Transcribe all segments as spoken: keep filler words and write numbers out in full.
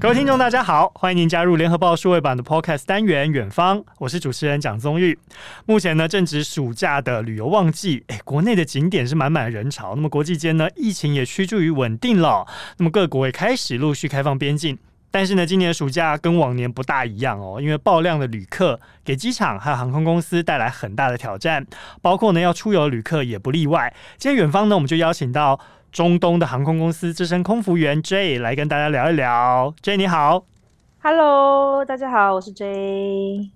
各位听众大家好，欢迎您加入联合报数位版的 Podcast 单元远方，我是主持人蒋宗玉。目前呢正值暑假的旅游旺季，国内的景点是满满人潮，那么国际间呢疫情也趋近于稳定了，那么各国也开始陆续开放边境。但是呢，今年暑假跟往年不大一样哦，因为爆量的旅客给机场和航空公司带来很大的挑战，包括呢要出游旅客也不例外。今天远方呢，我们就邀请到中东的航空公司资深空服员 Jay 来跟大家聊一聊。Jay 你好 ，Hello， 大家好，我是 Jay。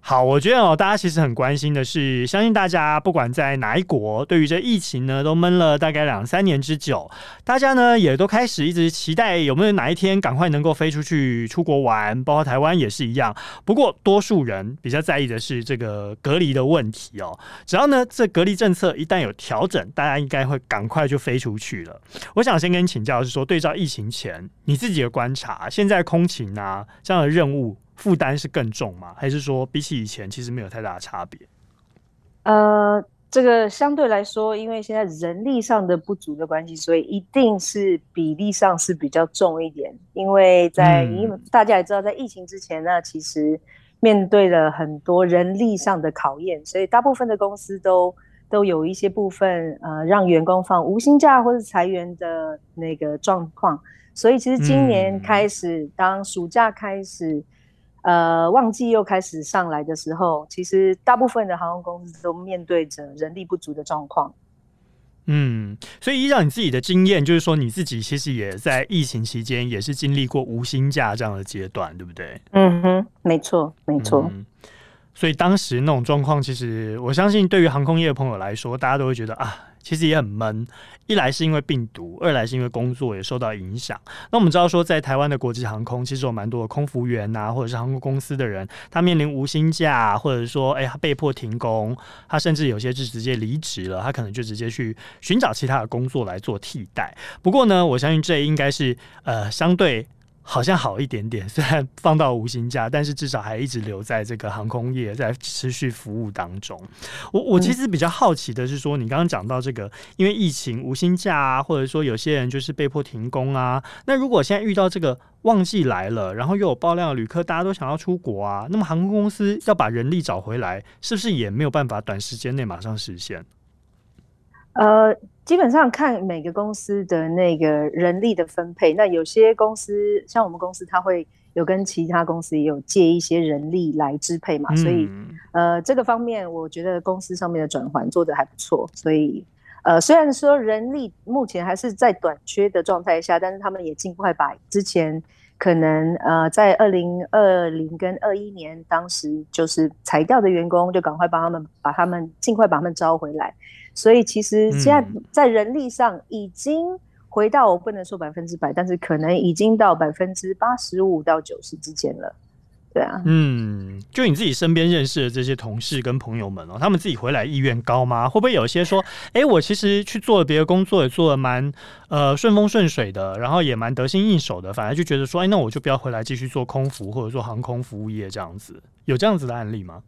好，我觉得、哦、大家其实很关心的是，相信大家不管在哪一国，对于这疫情呢都闷了大概两三年之久，大家呢也都开始一直期待有没有哪一天赶快能够飞出去出国玩，包括台湾也是一样。不过多数人比较在意的是这个隔离的问题哦。只要呢这隔离政策一旦有调整，大家应该会赶快就飞出去了。我想先跟你请教是说，对照疫情前你自己的观察，现在空勤啊这样的任务负担是更重吗？还是说比起以前其实没有太大的差别？呃，这个相对来说，因为现在人力上的不足的关系，所以一定是比例上是比较重一点。因为在、嗯、大家也知道，在疫情之前呢，其实面对了很多人力上的考验，所以大部分的公司都都有一些部分呃让员工放无薪假或是裁员的那个状况。所以其实今年开始，嗯、当暑假开始。呃，旺季又开始上来的时候，其实大部分的航空公司都面对着人力不足的状况。嗯，所以依照你自己的经验，就是说你自己其实也在疫情期间也是经历过无薪假这样的阶段，对不对？嗯哼，没错，没错。嗯，所以当时那种状况，其实我相信对于航空业的朋友来说，大家都会觉得啊，其实也很闷。一来是因为病毒，二来是因为工作也受到影响。那我们知道说，在台湾的国际航空，其实有蛮多的空服员啊，或者是航空公司的人，他面临无薪假，或者说哎，他被迫停工，他甚至有些是直接离职了，他可能就直接去寻找其他的工作来做替代。不过呢，我相信这应该是呃相对。好像好一点点，虽然放到无薪假，但是至少还一直留在这个航空业，在持续服务当中。我我其实比较好奇的是说，你刚刚讲到这个，因为疫情无薪假啊，或者说有些人就是被迫停工啊。那如果现在遇到这个旺季来了，然后又有爆量的旅客，大家都想要出国啊，那么航空公司要把人力找回来，是不是也没有办法短时间内马上实现？呃。基本上看每个公司的那个人力的分配，那有些公司像我们公司，它会有跟其他公司也有借一些人力来支配嘛，嗯、所以呃这个方面我觉得公司上面的转换做得还不错，所以呃虽然说人力目前还是在短缺的状态下，但是他们也尽快把之前可能呃在二零二零跟二一年当时就是裁掉的员工，就赶快帮他们把他们尽快把他们招回来。所以其实现在在人力上已经回到，我不能说百分之百，但是可能已经到百分之八十五到九十之间了，对啊。嗯，就你自己身边认识的这些同事跟朋友们哦，他们自己回来意愿高吗？会不会有些说，哎、欸，我其实去做别的工作也做得蛮呃顺风顺水的，然后也蛮得心应手的，反而就觉得说，哎、欸，那我就不要回来继续做空服或者做航空服务业这样子，有这样子的案例吗？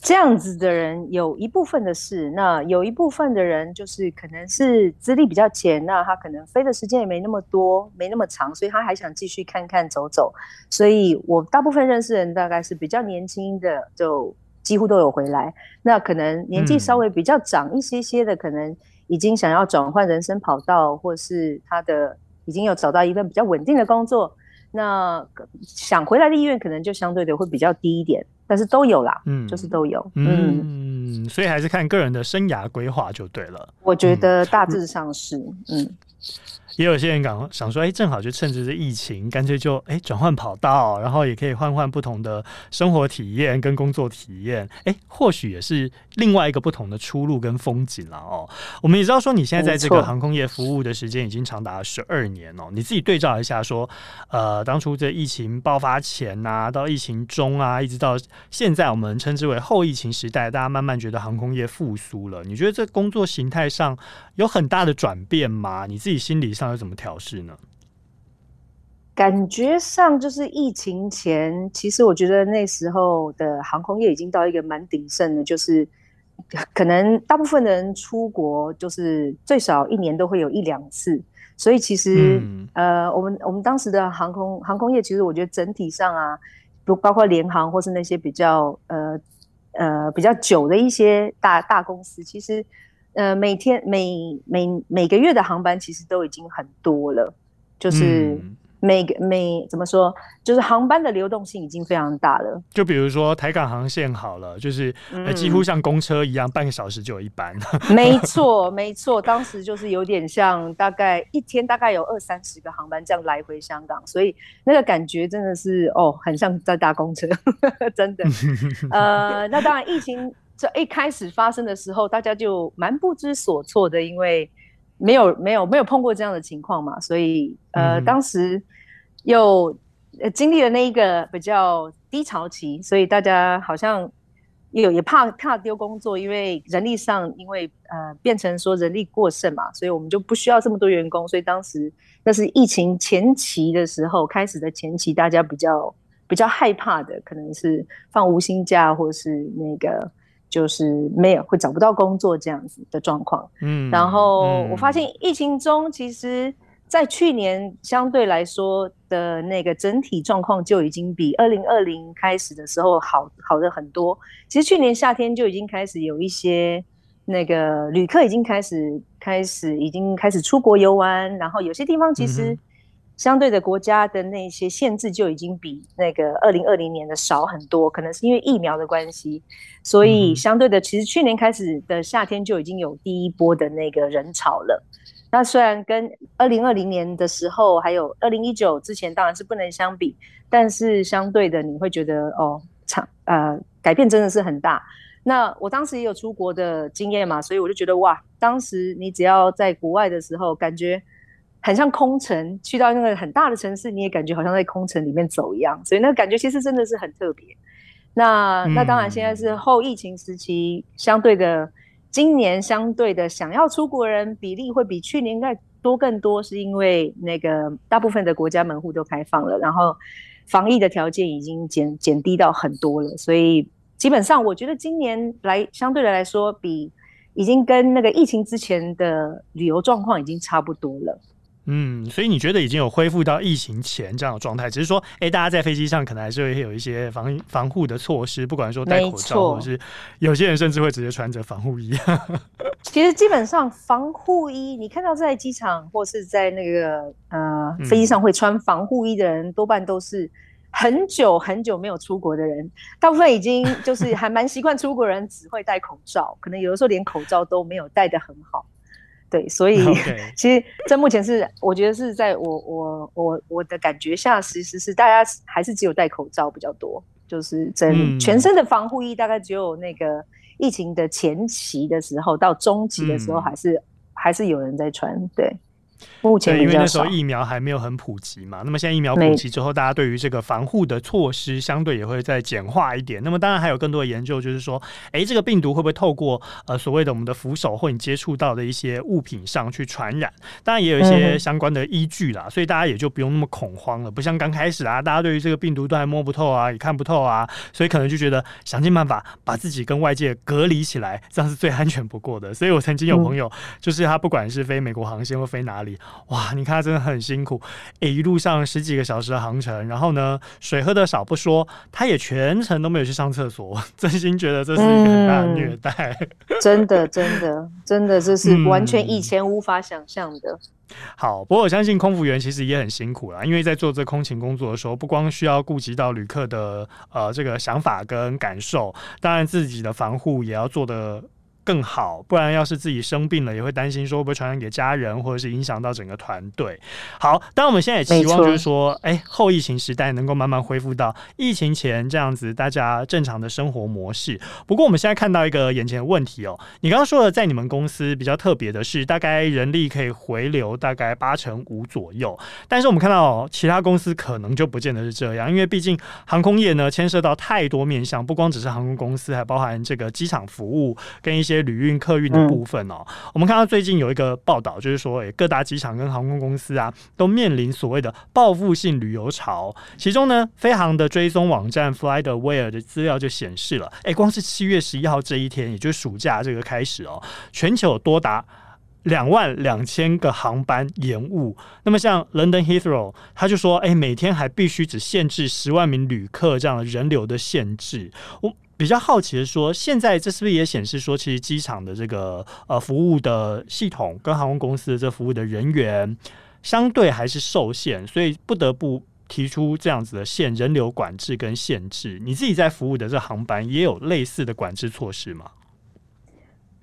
这样子的人有一部分的是，那有一部分的人就是可能是资历比较浅，那他可能飞的时间也没那么多，没那么长，所以他还想继续看看走走。所以我大部分认识人大概是比较年轻的，就几乎都有回来。那可能年纪稍微比较长一些些的，可能已经想要转换人生跑道，或是他的已经有找到一份比较稳定的工作，那想回来的意愿可能就相对的会比较低一点。但是都有啦，嗯，就是都有，嗯，嗯，所以还是看个人的生涯规划就对了。我觉得大致上是，嗯，嗯也有些人想说，哎、欸，正好就趁着这疫情，干脆就哎转换跑道，然后也可以换换不同的生活体验跟工作体验，哎、欸，或许也是另外一个不同的出路跟风景啦哦。我们也知道说，你现在在这个航空业服务的时间已经长达十二年哦，你自己对照一下说，呃，当初这疫情爆发前啊，到疫情中啊，一直到现在我们称之为后疫情时代，大家慢慢觉得航空业复苏了，你觉得这工作形态上有很大的转变吗？你自己心理上有怎么调试呢？感觉上就是疫情前，其实我觉得那时候的航空业已经到一个蛮鼎盛的，就是可能大部分的人出国就是最少一年都会有一两次，所以其实、嗯、呃我们我们当时的航空航空业其实我觉得整体上啊，包括联航或是那些比较呃呃比较久的一些大大公司，其实呃每天每每每个月的航班其实都已经很多了，就是、嗯每每怎么说，就是航班的流动性已经非常大了。就比如说台港航线好了，就是、嗯呃、几乎像公车一样，半个小时就有一班。没错，没错，当时就是有点像，大概一天大概有二三十个航班这样来回香港，所以那个感觉真的是哦，很像在搭公车，真的。呃，那当然疫情这一开始发生的时候，大家就蛮不知所措的，因为。没有没有没有碰过这样的情况嘛，所以呃、嗯、当时又、呃、经历了那一个比较低潮期，所以大家好像有也怕怕丢工作，因为人力上因为呃变成说人力过剩嘛，所以我们就不需要这么多员工，所以当时那是疫情前期的时候开始的前期，大家比较比较害怕的可能是放无薪假，或是那个。就是没有会找不到工作这样子的状况，嗯，然后我发现疫情中，其实，在去年相对来说的那个整体状况就已经比二零二零开始的时候好好的很多。其实去年夏天就已经开始有一些那个旅客已经开始开始已经开始出国游玩，然后有些地方其实相对的国家的那些限制就已经比那个二零二零年的少很多，可能是因为疫苗的关系。所以相对的，其实去年开始的夏天就已经有第一波的那个人潮了。那虽然跟二零二零年的时候还有二零一九之前当然是不能相比，但是相对的你会觉得哦，呃，改变真的是很大。那我当时也有出国的经验嘛，所以我就觉得哇，当时你只要在国外的时候，感觉很像空城，去到那个很大的城市，你也感觉好像在空城里面走一样，所以那个感觉其实真的是很特别。那那当然现在是后疫情时期，相对的今年相对的想要出国人比例会比去年应该多更多，是因为那个大部分的国家门户都开放了，然后防疫的条件已经减减低到很多了，所以基本上我觉得今年来相对的来说，比已经跟那个疫情之前的旅游状况已经差不多了。嗯，所以你觉得已经有恢复到疫情前这样的状态，只是说，哎、欸，大家在飞机上可能还是会有一些防防护的措施，不管说戴口罩，或是有些人甚至会直接穿着防护衣。其实基本上防护衣，你看到在机场或是在那个呃飞机上会穿防护衣的人，多半都是很久很久没有出国的人，大部分已经就是还蛮习惯出国的人只会戴口罩，可能有的时候连口罩都没有戴得很好。对，所以、okay. 其实这目前是我觉得是在我我我我的感觉下，其实是大家还是只有戴口罩比较多，就是整、嗯、全身的防护衣大概只有那个疫情的前期的时候到中期的时候还是、嗯、还是有人在穿，对。目前比较少，对，因为那时候疫苗还没有很普及嘛，那么现在疫苗普及之后，大家对于这个防护的措施相对也会再简化一点。那么当然还有更多的研究，就是说，哎，这个病毒会不会透过呃所谓的我们的扶手或你接触到的一些物品上去传染？当然也有一些相关的依据啦，嗯、所以大家也就不用那么恐慌了。不像刚开始啊，大家对于这个病毒都还摸不透啊，也看不透啊，所以可能就觉得想尽办法把自己跟外界隔离起来，这样是最安全不过的。所以我曾经有朋友，嗯、就是他不管是飞美国航线或飞哪里。哇，你看他真的很辛苦、欸、一路上十几个小时的航程，然后呢水喝的少不说，他也全程都没有去上厕所，真心觉得这是一个很大的虐待、嗯、真的真的真的这是完全以前无法想象的、嗯好，不过我相信空服员其实也很辛苦啦，因为在做这空勤工作的时候，不光需要顾及到旅客的呃这个想法跟感受，当然自己的防护也要做的更好，不然要是自己生病了，也会担心说会不会传染给家人，或者是影响到整个团队。好，当然我们现在也期望就是说，哎，后疫情时代能够慢慢恢复到疫情前这样子大家正常的生活模式。不过我们现在看到一个眼前的问题哦，你刚刚说的在你们公司比较特别的是，大概人力可以回流大概八成五左右，但是我们看到、哦、其他公司可能就不见得是这样，因为毕竟航空业呢牵涉到太多面向，不光只是航空公司，还包含这个机场服务跟一些。旅运客运的部分哦，我们看到最近有一个报道，就是说，欸、各大机场跟航空公司啊，都面临所谓的报复性旅游潮。其中呢，飞航的追踪网站 FlightAware 的资料就显示了，欸、光是七月十一号这一天，也就是暑假这个开始哦，全球多达两万两千个航班延误。那么像 London Heathrow 他就说，哎，每天还必须只限制十万名旅客这样的人流的限制。我比较好奇的说，现在这是不是也显示说，其实机场的这个呃服务的系统跟航空公司的这服务的人员相对还是受限，所以不得不提出这样子的限人流管制跟限制。你自己在服务的这航班也有类似的管制措施吗？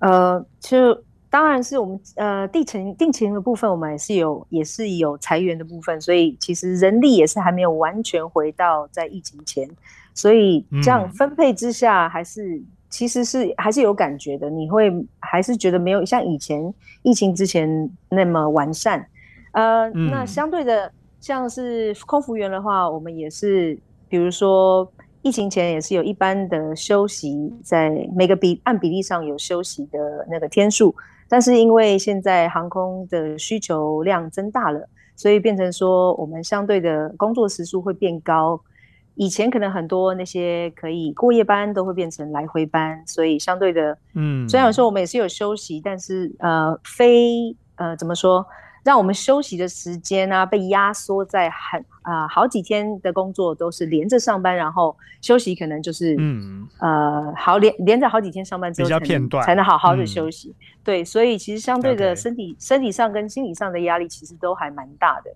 呃，其实当然是我们呃定勤定勤的部分，我们也是有也是有裁员的部分，所以其实人力也是还没有完全回到在疫情前，所以这样分配之下，还是、嗯、其实是还是有感觉的，你会还是觉得没有像以前疫情之前那么完善。呃，嗯、那相对的像是空服员的话，我们也是比如说。疫情前也是有一般的休息，在每个比按比例上有休息的那个天数，但是因为现在航空的需求量增大了，所以变成说我们相对的工作时数会变高。以前可能很多那些可以过夜班都会变成来回班，所以相对的，嗯，虽然说我们也是有休息，但是呃，非呃怎么说，让我们休息的时间啊被压缩在很啊、呃、好几天的工作都是连着上班，然后休息可能就是嗯呃好连连着好几天上班之后比较片段才能好好的休息、嗯、对，所以其实相对的身体、okay. 身体上跟心理上的压力其实都还蛮大的，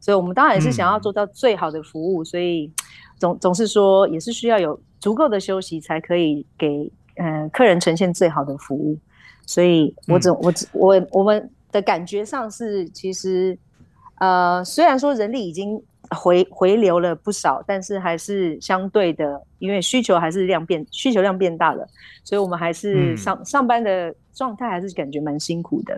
所以我们当然是想要做到最好的服务，嗯、所以总总是说也是需要有足够的休息才可以给嗯、呃、客人呈现最好的服务，所以我总、嗯、我我我们。的感觉上是，其实，呃，虽然说人力已经回回流了不少，但是还是相对的，因为需求还是量变，需求量变大了，所以我们还是上、嗯、上班的状态还是感觉蛮辛苦的。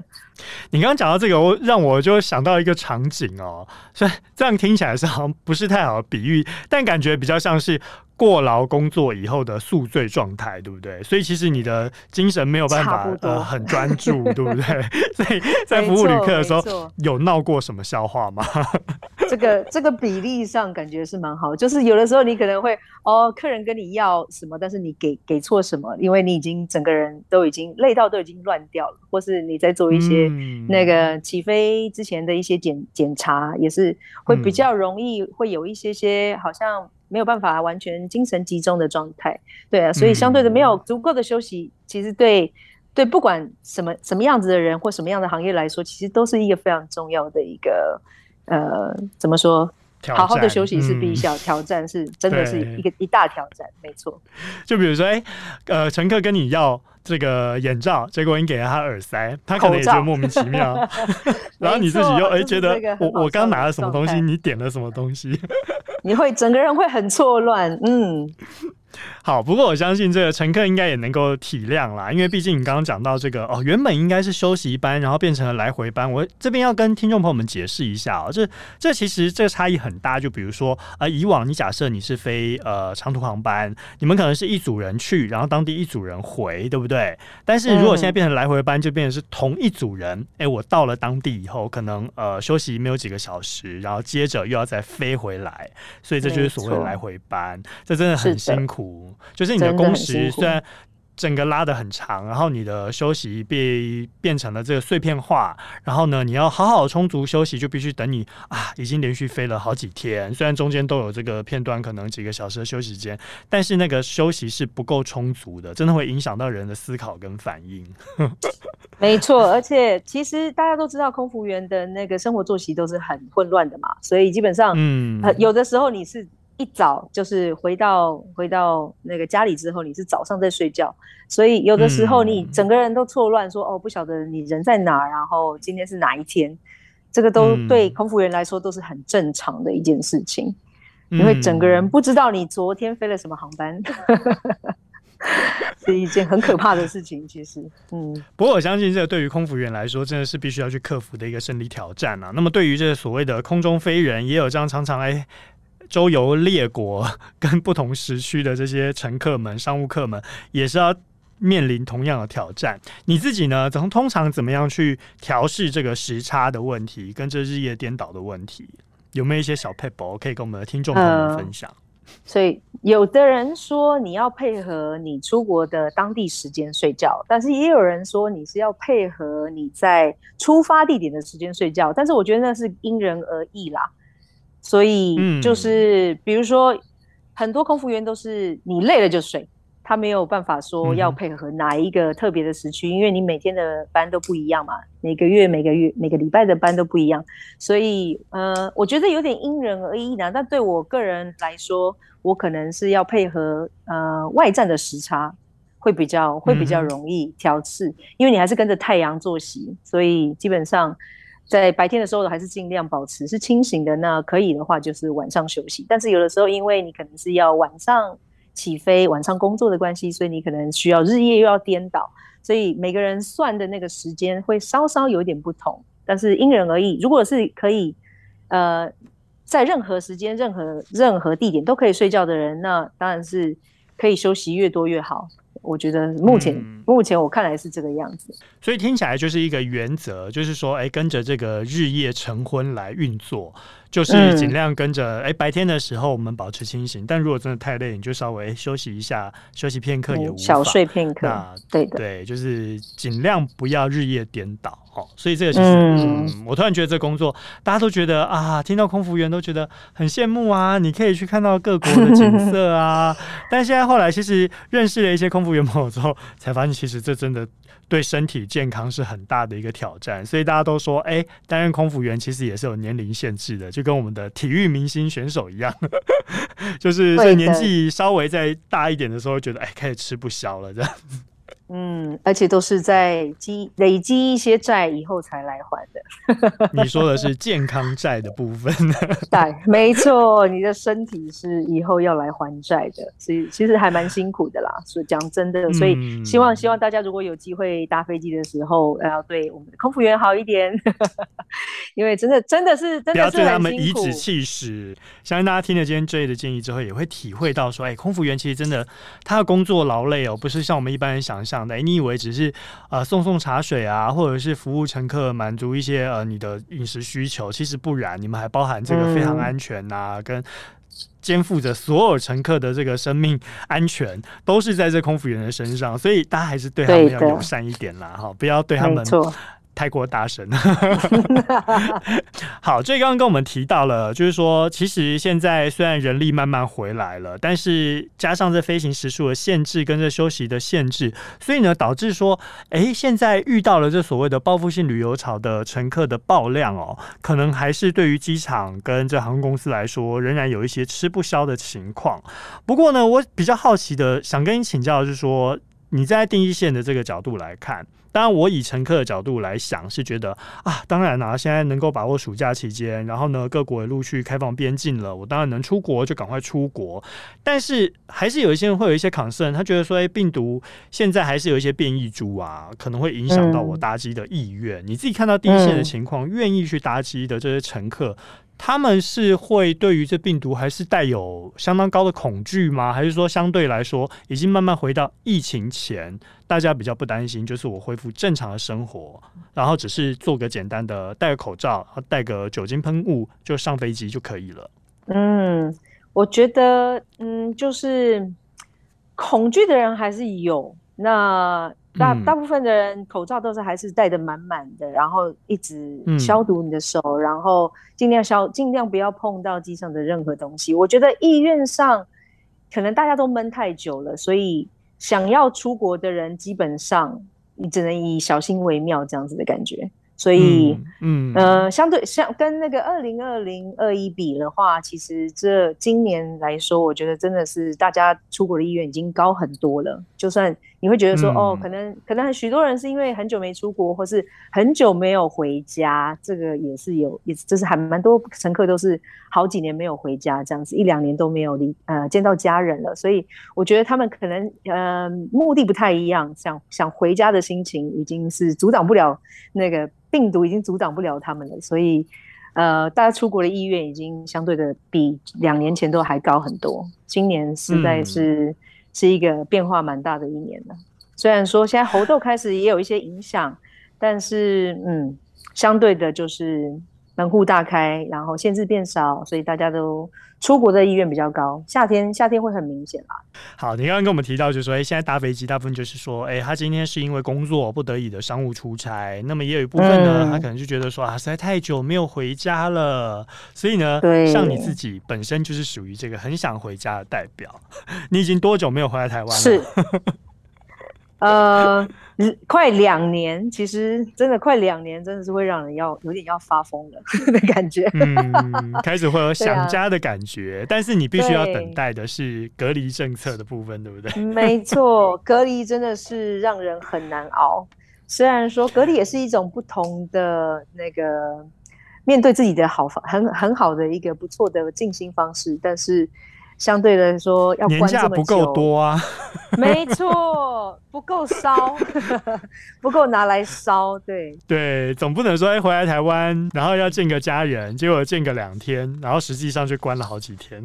你刚刚讲到这个，我让我就想到一个场景哦，所以这样听起来是好像不是太好的比喻，但感觉比较像是。过劳工作以后的宿醉状态，对不对？所以其实你的精神没有办法、呃、很专注，对不对？所以在服务旅客的时候，有闹过什么笑话吗？这个这个比例上感觉是蛮好，就是有的时候你可能会哦，客人跟你要什么，但是你给给错什么，因为你已经整个人都已经累到都已经乱掉了，或是你在做一些、嗯、那个起飞之前的一些检检查，也是会比较容易、嗯、会有一些些好像。没有办法完全精神集中的状态，对啊，所以相对的没有足够的休息，嗯、其实对对不管什么什么样子的人或什么样的行业来说，其实都是一个非常重要的一个呃，怎么说？好好的休息是必要、嗯、挑战是真的是一个一大挑战，没错。就比如说，哎，呃，乘客跟你要这个眼罩，结果你给了他耳塞，他可能也觉得莫名其妙。然后你自己又哎、就是、觉得我我刚拿了什么东西，你点了什么东西，你会整个人会很错乱，嗯。好，不过我相信这个乘客应该也能够体谅啦，因为毕竟你刚刚讲到这个哦，原本应该是休息班，然后变成了来回班。我这边要跟听众朋友们解释一下哦，这这其实这个差异很大。就比如说，呃，以往你假设你是飞呃长途航班，你们可能是一组人去，然后当地一组人回，对不对？但是如果现在变成来回班，就变成是同一组人。哎，我到了当地以后，可能呃休息没有几个小时，然后接着又要再飞回来，所以这就是所谓的来回班。这真的很辛苦。就是你的工时虽然整个拉得很长，然后你的休息被变成了这个碎片化，然后呢，你要好好充足休息，就必须等你啊，已经连续飞了好几天，虽然中间都有这个片段，可能几个小时的休息时间，但是那个休息是不够充足的，真的会影响到人的思考跟反应。没错，而且其实大家都知道，空服员的那个生活作息都是很混乱的嘛，所以基本上，嗯，呃、有的时候你是。一早就是回到回到那个家里之后，你是早上在睡觉，所以有的时候你整个人都错乱说，说、嗯、哦不晓得你人在哪，然后今天是哪一天，这个都对空服员来说都是很正常的一件事情，嗯、你会整个人不知道你昨天飞了什么航班。是一件很可怕的事情，其实，嗯。不过我相信，这个对于空服员来说，真的是必须要去克服的一个生理挑战啊。那么，对于这所谓的空中飞人，也有这样常常哎。周游列国跟不同时区的这些乘客们、商务客们也是要面临同样的挑战。你自己呢，通常怎么样去调试这个时差的问题，跟这日夜颠倒的问题，有没有一些小撇步可以跟我们的听众朋友们分享？呃所以有的人说你要配合你出国的当地时间睡觉，但是也有人说你是要配合你在出发地点的时间睡觉，但是我觉得那是因人而异啦。所以就是比如说很多空服员都是你累了就睡，他没有办法说要配合哪一个特别的时区，嗯、因为你每天的班都不一样嘛，每个月、每个月、每个礼拜的班都不一样，所以呃，我觉得有点因人而异呢。但对我个人来说，我可能是要配合呃外站的时差，会比较会比较容易调试，嗯、因为你还是跟着太阳作息，所以基本上在白天的时候还是尽量保持是清醒的。那可以的话就是晚上休息，但是有的时候因为你可能是要晚上起飞晚上工作的关系，所以你可能需要日夜又要颠倒，所以每个人算的那个时间会稍稍有点不同，但是因人而异。如果是可以呃，在任何时间任何任何地点都可以睡觉的人，那当然是可以休息越多越好，我觉得目前、嗯、目前我看来是这个样子。所以听起来就是一个原则，就是说哎，跟着这个日夜晨昏来运作，就是尽量跟着哎、嗯、白天的时候我们保持清醒，但如果真的太累你就稍微休息一下，休息片刻也无法、嗯、小睡片刻，对的，对，就是尽量不要日夜颠倒、哦、所以这个其实、嗯嗯、我突然觉得这工作大家都觉得啊，听到空服员都觉得很羡慕啊，你可以去看到各国的景色啊但现在后来其实认识了一些空服员有没有之后才发现其实这真的对身体健康是很大的一个挑战，所以大家都说哎，担任空服员其实也是有年龄限制的，就跟我们的体育明星选手一样就是所以年纪稍微再大一点的时候觉得哎，开始吃不消了这样子。嗯，而且都是在积累积一些债以后才来还的你说的是健康债的部分对，没错，你的身体是以后要来还债的，所以其实还蛮辛苦的啦，所以讲真的，所以希望希望大家如果有机会搭飞机的时候要、呃、对我们的空服员好一点因为真的真的是真的是很辛苦，不要对他们颐指气使。相信大家听了今天 Jay 的建议之后也会体会到说哎，空服员其实真的他的工作劳累哦，不是像我们一般人想象的，你以为只是、呃、送送茶水啊，或者是服务乘客满足一些、呃、你的饮食需求，其实不然，你们还包含这个飞航安全啊、嗯、跟肩负着所有乘客的这个生命安全都是在这空服员的身上，所以大家还是对他们要友善一点啦、哦、不要对他们太过大声好，Jay刚刚跟我们提到了，就是说其实现在虽然人力慢慢回来了，但是加上这飞行时数的限制跟这休息的限制，所以呢导致说哎，现在遇到了这所谓的报复性旅游潮的乘客的爆量哦，可能还是对于机场跟这航空公司来说仍然有一些吃不消的情况。不过呢我比较好奇的想跟你请教的是说，你在第一线的这个角度来看，当然我以乘客的角度来想是觉得啊，当然啊，现在能够把握暑假期间，然后呢各国也陆续开放边境了，我当然能出国就赶快出国，但是还是有一些人会有一些 concern， 他觉得说、欸、病毒现在还是有一些变异株啊，可能会影响到我搭机的意愿、嗯、你自己看到第一线的情况，愿意去搭机的这些乘客，他们是会对于这病毒还是带有相当高的恐惧吗？还是说相对来说已经慢慢回到疫情前，大家比较不担心，就是我恢复正常的生活，然后只是做个简单的戴个口罩，戴个酒精喷雾就上飞机就可以了？嗯，我觉得嗯，就是恐惧的人还是有，那大, 大部分的人口罩都是还是戴得满满的，然后一直消毒你的手、嗯、然后尽量消尽量不要碰到机上的任何东西。我觉得意愿上可能大家都闷太久了，所以想要出国的人基本上你只能以小心为妙这样子的感觉。所以嗯，嗯呃，相对像跟那个二零二零二一比的话，其实这今年来说，我觉得真的是大家出国的意愿已经高很多了。就算你会觉得说，嗯、哦，可能可能许多人是因为很久没出国，或是很久没有回家，这个也是有，也就是还蛮多乘客都是好几年没有回家，这样子一两年都没有离呃见到家人了。所以我觉得他们可能呃目的不太一样，想想回家的心情已经是阻挡不了那个。病毒已经阻挡不了他们了，所以呃，大家出国的意愿已经相对的比两年前都还高很多。今年实在是、嗯、是一个变化蛮大的一年了。虽然说现在猴痘开始也有一些影响，但是嗯，相对的就是门户大开，然后限制变少，所以大家都出国的意愿比较高。夏天夏天会很明显啦。好，你刚刚跟我们提到就是说，哎，现在搭飞机大部分就是说，哎，他今天是因为工作不得已的商务出差，那么也有一部分呢，嗯、他可能就觉得说啊，实在太久没有回家了，所以呢，像你自己本身就是属于这个很想回家的代表。你已经多久没有回来台湾了？是。呃，快两年，其实真的快两年，真的是会让人要有点要发疯了的感觉。嗯，开始会有想家的感觉，啊、但是你必须要等待的是隔离政策的部分， 对, 对不对？没错，隔离真的是让人很难熬。虽然说隔离也是一种不同的那个面对自己的好很很好的一个不错的静心方式，但是。相对来说，要关这么久，年假不够多啊，没错，不够烧，不够拿来烧，对对，总不能说哎、欸、回来台湾，然后要见个家人，结果见个两天，然后实际上就关了好几天。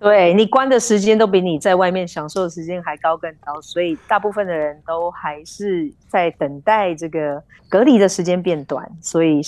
对，你关的时间都比你在外面享受的时间还高更高，所以大部分的人都还是在等待这个隔离的时间变短，所以、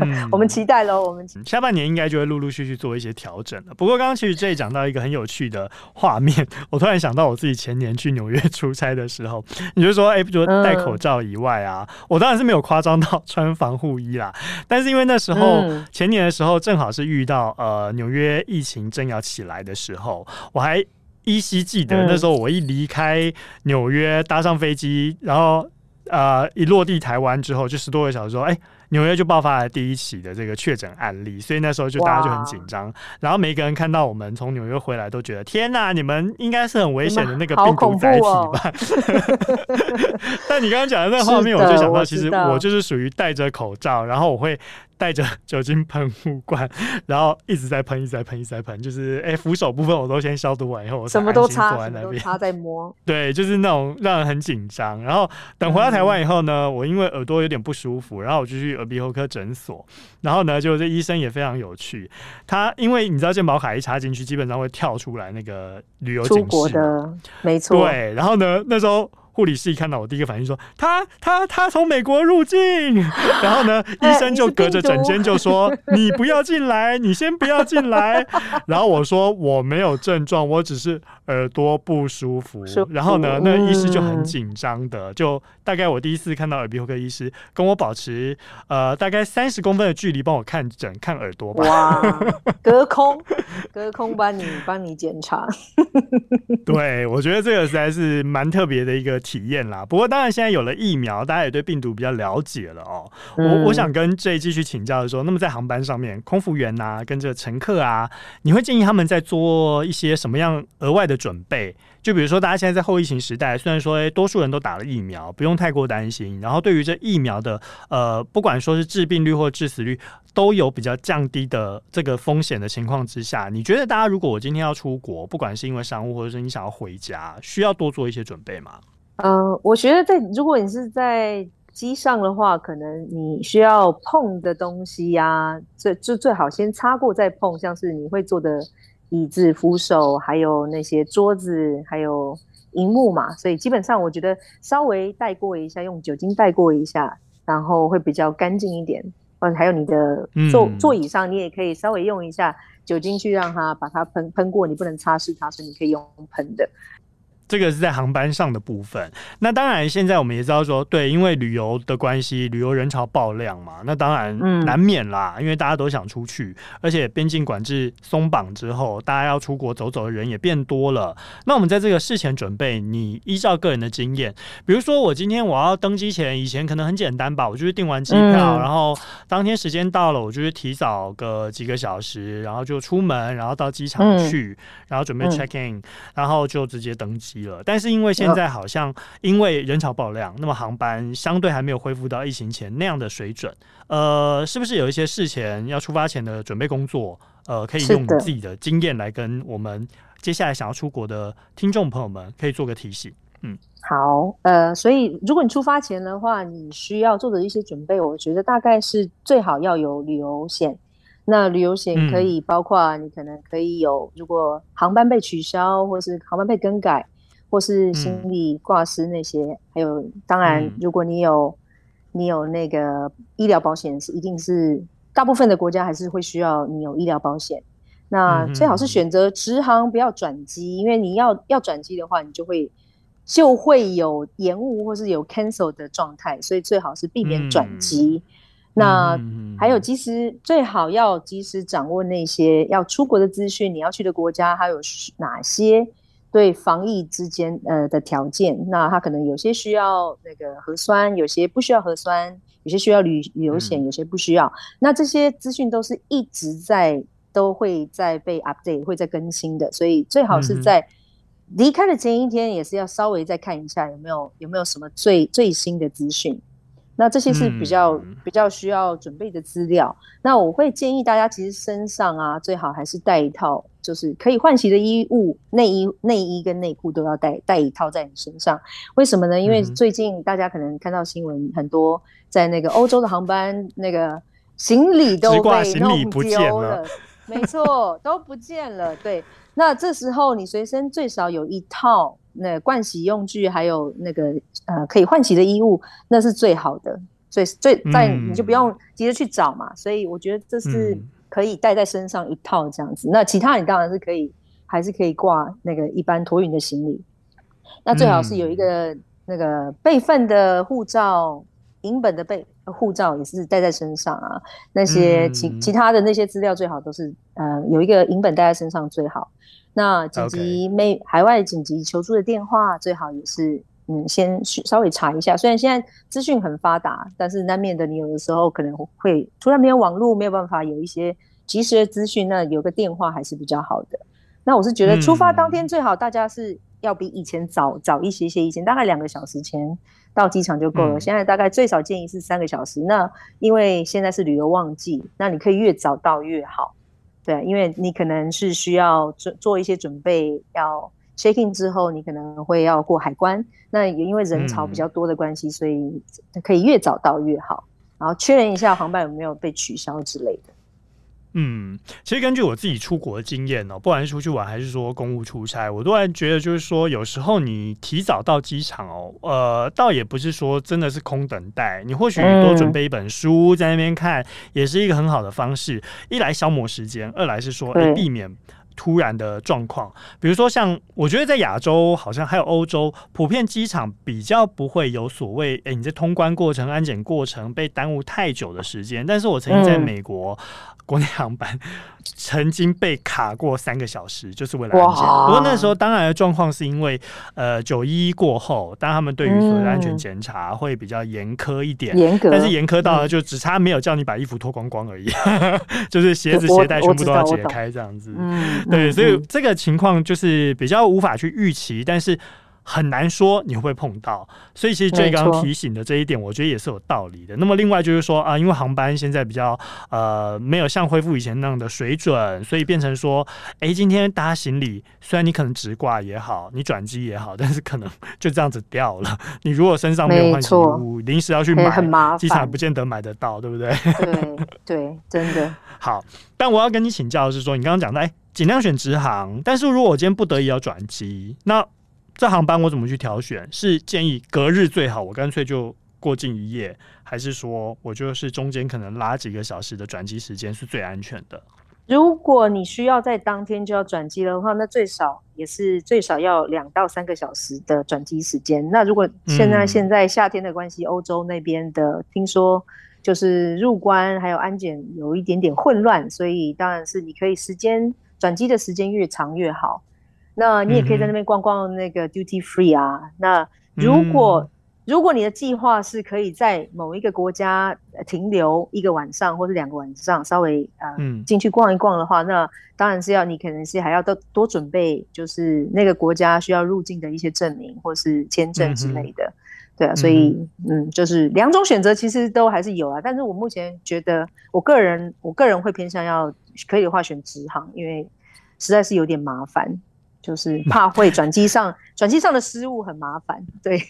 嗯、我们期待喽，我们下半年应该就会陆陆续续做一些调整了。不过刚刚其实这一讲到。一个很有趣的画面，我突然想到我自己前年去纽约出差的时候，你就说哎、欸，除了戴口罩以外啊、嗯、我当然是没有夸张到穿防护衣啦，但是因为那时候、嗯、前年的时候正好是遇到呃纽约疫情正要起来的时候，我还依稀记得、嗯、那时候我一离开纽约搭上飞机，然后呃一落地台湾之后就十多个小时之后，哎、欸纽约就爆发了第一起的这个确诊案例，所以那时候就大家就很紧张，然后每一个人看到我们从纽约回来都觉得天哪、啊，你们应该是很危险的那个病毒载体吧？嗯哦、但你刚刚讲的那画面，我就想到，其实我就是属于戴着口罩，然后我会带着酒精喷雾罐，然后一直在喷，一直在喷，一直在喷，就是哎、欸，扶手部分我都先消毒完以后，我才安心坐在那边，什么都擦，什么都擦在摸，对，就是那种让人很紧张。然后等回到台湾以后呢，嗯、我因为耳朵有点不舒服，然后我就去。耳鼻喉科诊所，然后呢，就这医生也非常有趣。他因为你知道，健保卡一插进去，基本上会跳出来那个旅游警示，出国的，没错。对，然后呢，那时候护理师一看到我，第一个反应说：“他他他从美国入境。”然后呢，医生就隔着诊间就说：“你不要进来，你先不要进来。”然后我说：“我没有症状，我只是耳朵不舒服。”然后呢，那医师就很紧张的，就。大概我第一次看到耳鼻喉科医师跟我保持呃大概三十公分的距离帮我看诊看耳朵吧。哇，隔空隔空帮你帮你检查。对，我觉得这个实在是蛮特别的一个体验啦。不过当然现在有了疫苗，大家也对病毒比较了解了哦。嗯、我我想跟 Jay 继续请教的说，那么在航班上面，空服员啊跟着乘客啊，你会建议他们在做一些什么样额外的准备？就比如说，大家现在在后疫情时代，虽然说、欸、多数人都打了疫苗，不用太过担心。然后对于这疫苗的呃，不管说是致病率或致死率，都有比较降低的这个风险的情况之下，你觉得大家如果我今天要出国，不管是因为商务或者是你想要回家，需要多做一些准备吗？呃，我觉得在如果你是在机上的话，可能你需要碰的东西呀、啊，最就最好先擦过再碰，像是你会做的。椅子、扶手，还有那些桌子，还有荧幕嘛，所以基本上我觉得稍微带过一下，用酒精带过一下，然后会比较干净一点。嗯，还有你的座座椅上，你也可以稍微用一下酒精去让它把它喷喷过，你不能擦拭它，所以你可以用喷的。这个是在航班上的部分。那当然现在我们也知道说，对，因为旅游的关系，旅游人潮爆量嘛，那当然难免啦、嗯、因为大家都想出去，而且边境管制松绑之后，大家要出国走走的人也变多了。那我们在这个事前准备，你依照个人的经验，比如说我今天我要登机前，以前可能很简单吧，我就是订完机票、嗯、然后当天时间到了，我就是提早个几个小时，然后就出门，然后到机场去、嗯、然后准备 check in、嗯、然后就直接登机。但是因为现在好像因为人潮爆量，那么航班相对还没有恢复到疫情前那样的水准，呃，是不是有一些事前要出发前的准备工作，呃，可以用你自己的经验来跟我们接下来想要出国的听众朋友们可以做个提醒？嗯，好，呃，所以如果你出发前的话，你需要做的一些准备，我觉得大概是最好要有旅游险。那旅游险可以包括你可能可以有，如果航班被取消或是航班被更改。或是行李挂失那些、嗯、还有当然如果你有、嗯、你有那个医疗保险是一定是大部分的国家还是会需要你有医疗保险。那最好是选择直航，不要转机，因为你要要转机的话，你就会就会有延误或是有 cancel 的状态，所以最好是避免转机。嗯、那、嗯、还有及时，最好要及时掌握那些要出国的资讯，你要去的国家还有哪些对防疫之间呃的条件。那它可能有些需要那个核酸，有些不需要核酸，有些需要旅游险，有些不需要。嗯、那这些资讯都是一直在。都会在被 update， 会在更新的，所以最好是在离开的前一天，也是要稍微再看一下有没有有没有什么最最新的资讯。那这些是比较、嗯、比较需要准备的资料。那我会建议大家，其实身上啊，最好还是带一套，就是可以换洗的衣物，内衣、内衣跟内裤都要带带一套在你身上。为什么呢？因为最近大家可能看到新闻，很多在那个欧洲的航班，那个行李都被弄丢了。没错，都不见了。对，那这时候你随身最少有一套那盥洗用具，还有那个呃可以换洗的衣物，那是最好的。所以最在你就不用急着去找嘛、嗯。所以我觉得这是可以带在身上一套这样子。嗯、那其他你当然是可以，还是可以挂那个一般托运的行李。那最好是有一个、嗯、那个备份的护照。银本的备护照也是带在身上啊，那些 其,、嗯、其他的那些资料最好都是呃有一个银本带在身上最好。那紧急、okay. 海外紧急求助的电话最好也是嗯先稍微查一下。虽然现在资讯很发达，但是难免的你有的时候可能会突然没有网络，没有办法有一些及时的资讯，那有个电话还是比较好的。那我是觉得出发当天最好大家是要比以前早早一些些，以前大概两个小时前到机场就够了、嗯、现在大概最少建议是三个小时。那因为现在是旅游旺季，那你可以越早到越好。对，因为你可能是需要做一些准备，要 check in 之后你可能会要过海关，那也因为人潮比较多的关系、嗯、所以可以越早到越好，然后确认一下航班有没有被取消之类的。嗯，其实根据我自己出国的经验哦，不管是出去玩还是说公务出差，我突然觉得就是说，有时候你提早到机场哦，呃，倒也不是说真的是空等待，你或许多准备一本书在那边看，也是一个很好的方式。一来消磨时间，二来是说、欸、避免突然的状况。比如说像我觉得在亚洲好像还有欧洲，普遍机场比较不会有所谓、欸、你在通关过程安检过程被耽误太久的时间。但是我曾经在美国、嗯、国内航班曾经被卡过三个小时，就是为了安检。不过那时候当然的状况是因为呃九一一过后，当他们对于所谓的安全检查会比较严苛一点，严格，但是严苛到了就只差没有叫你把衣服脱光光而已就是鞋子鞋带全部都要解开这样子。对，所以这个情况就是比较无法去预期，但是很难说你会不会碰到。所以其实Jay刚刚提醒的这一点，我觉得也是有道理的。那么另外就是说啊，因为航班现在比较呃没有像恢复以前那样的水准，所以变成说，哎，今天搭行李，虽然你可能直挂也好，你转机也好，但是可能就这样子掉了。你如果身上没有换洗物，临时要去买，很麻烦，机场不见得买得到，对不对？对对，真的。好，但我要跟你请教的是说，你刚刚讲的，哎，尽量选直航，但是如果我今天不得已要转机，那这航班我怎么去挑选？是建议隔日最好，我干脆就过境一夜，还是说我就是中间可能拉几个小时的转机时间是最安全的？如果你需要在当天就要转机的话，那最少也是最少要两到三个小时的转机时间。那如果现在、嗯、现在夏天的关系，欧洲那边的听说就是入关还有安检有一点点混乱，所以当然是你可以时间转机的时间越长越好。那你也可以在那边逛逛那个 duty free 啊。嗯、那如果、嗯、如果你的计划是可以在某一个国家停留一个晚上或是两个晚上，稍微呃进去逛一逛的话，那当然是要你可能是还要 多, 多准备，就是那个国家需要入境的一些证明或是签证之类的。嗯、对啊，所以 嗯, 嗯，就是两种选择其实都还是有啊。但是我目前觉得，我个人我个人会偏向要可以的话选直航，因为实在是有点麻烦。就是怕会转机上转机上的失误很麻烦，对。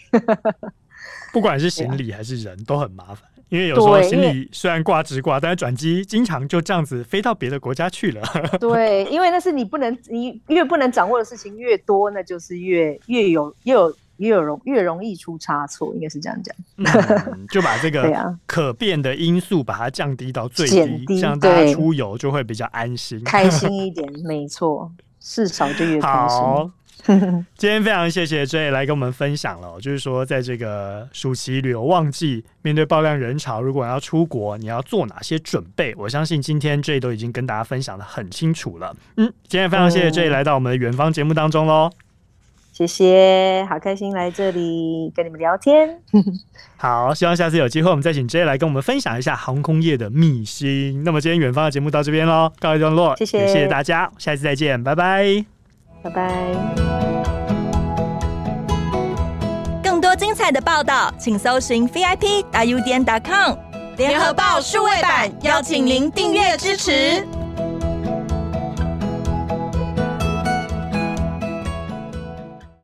不管是行李还是人都很麻烦，因为有时候行李虽然挂直挂，但是转机经常就这样子飞到别的国家去了。对，因为那是你不能，你越不能掌握的事情越多，那就是越越有越有越容越容易出差错，应该是这样讲、嗯。就把这个可变的因素把它降低到最低，低这样大家出游就会比较安心、开心一点。没错，事少就越开心。今天非常谢谢 Jay 来跟我们分享了，就是说在这个暑期旅游旺季，面对爆量人潮，如果要出国，你要做哪些准备？我相信今天 Jay 都已经跟大家分享的很清楚了。嗯，今天非常谢谢 Jay 来到我们的远方节目当中喽、嗯。谢谢，好开心来这里跟你们聊天。好，希望下次有机会我们再请 Jay 来跟我们分享一下航空业的秘辛。那么今天远方的节目到这边喽，告一段落，谢谢，也谢谢大家，下次再见，拜拜。拜拜！更多精彩的报道，请搜寻 V I P 大 U 点 com 联合报数位版，邀请您订阅支持。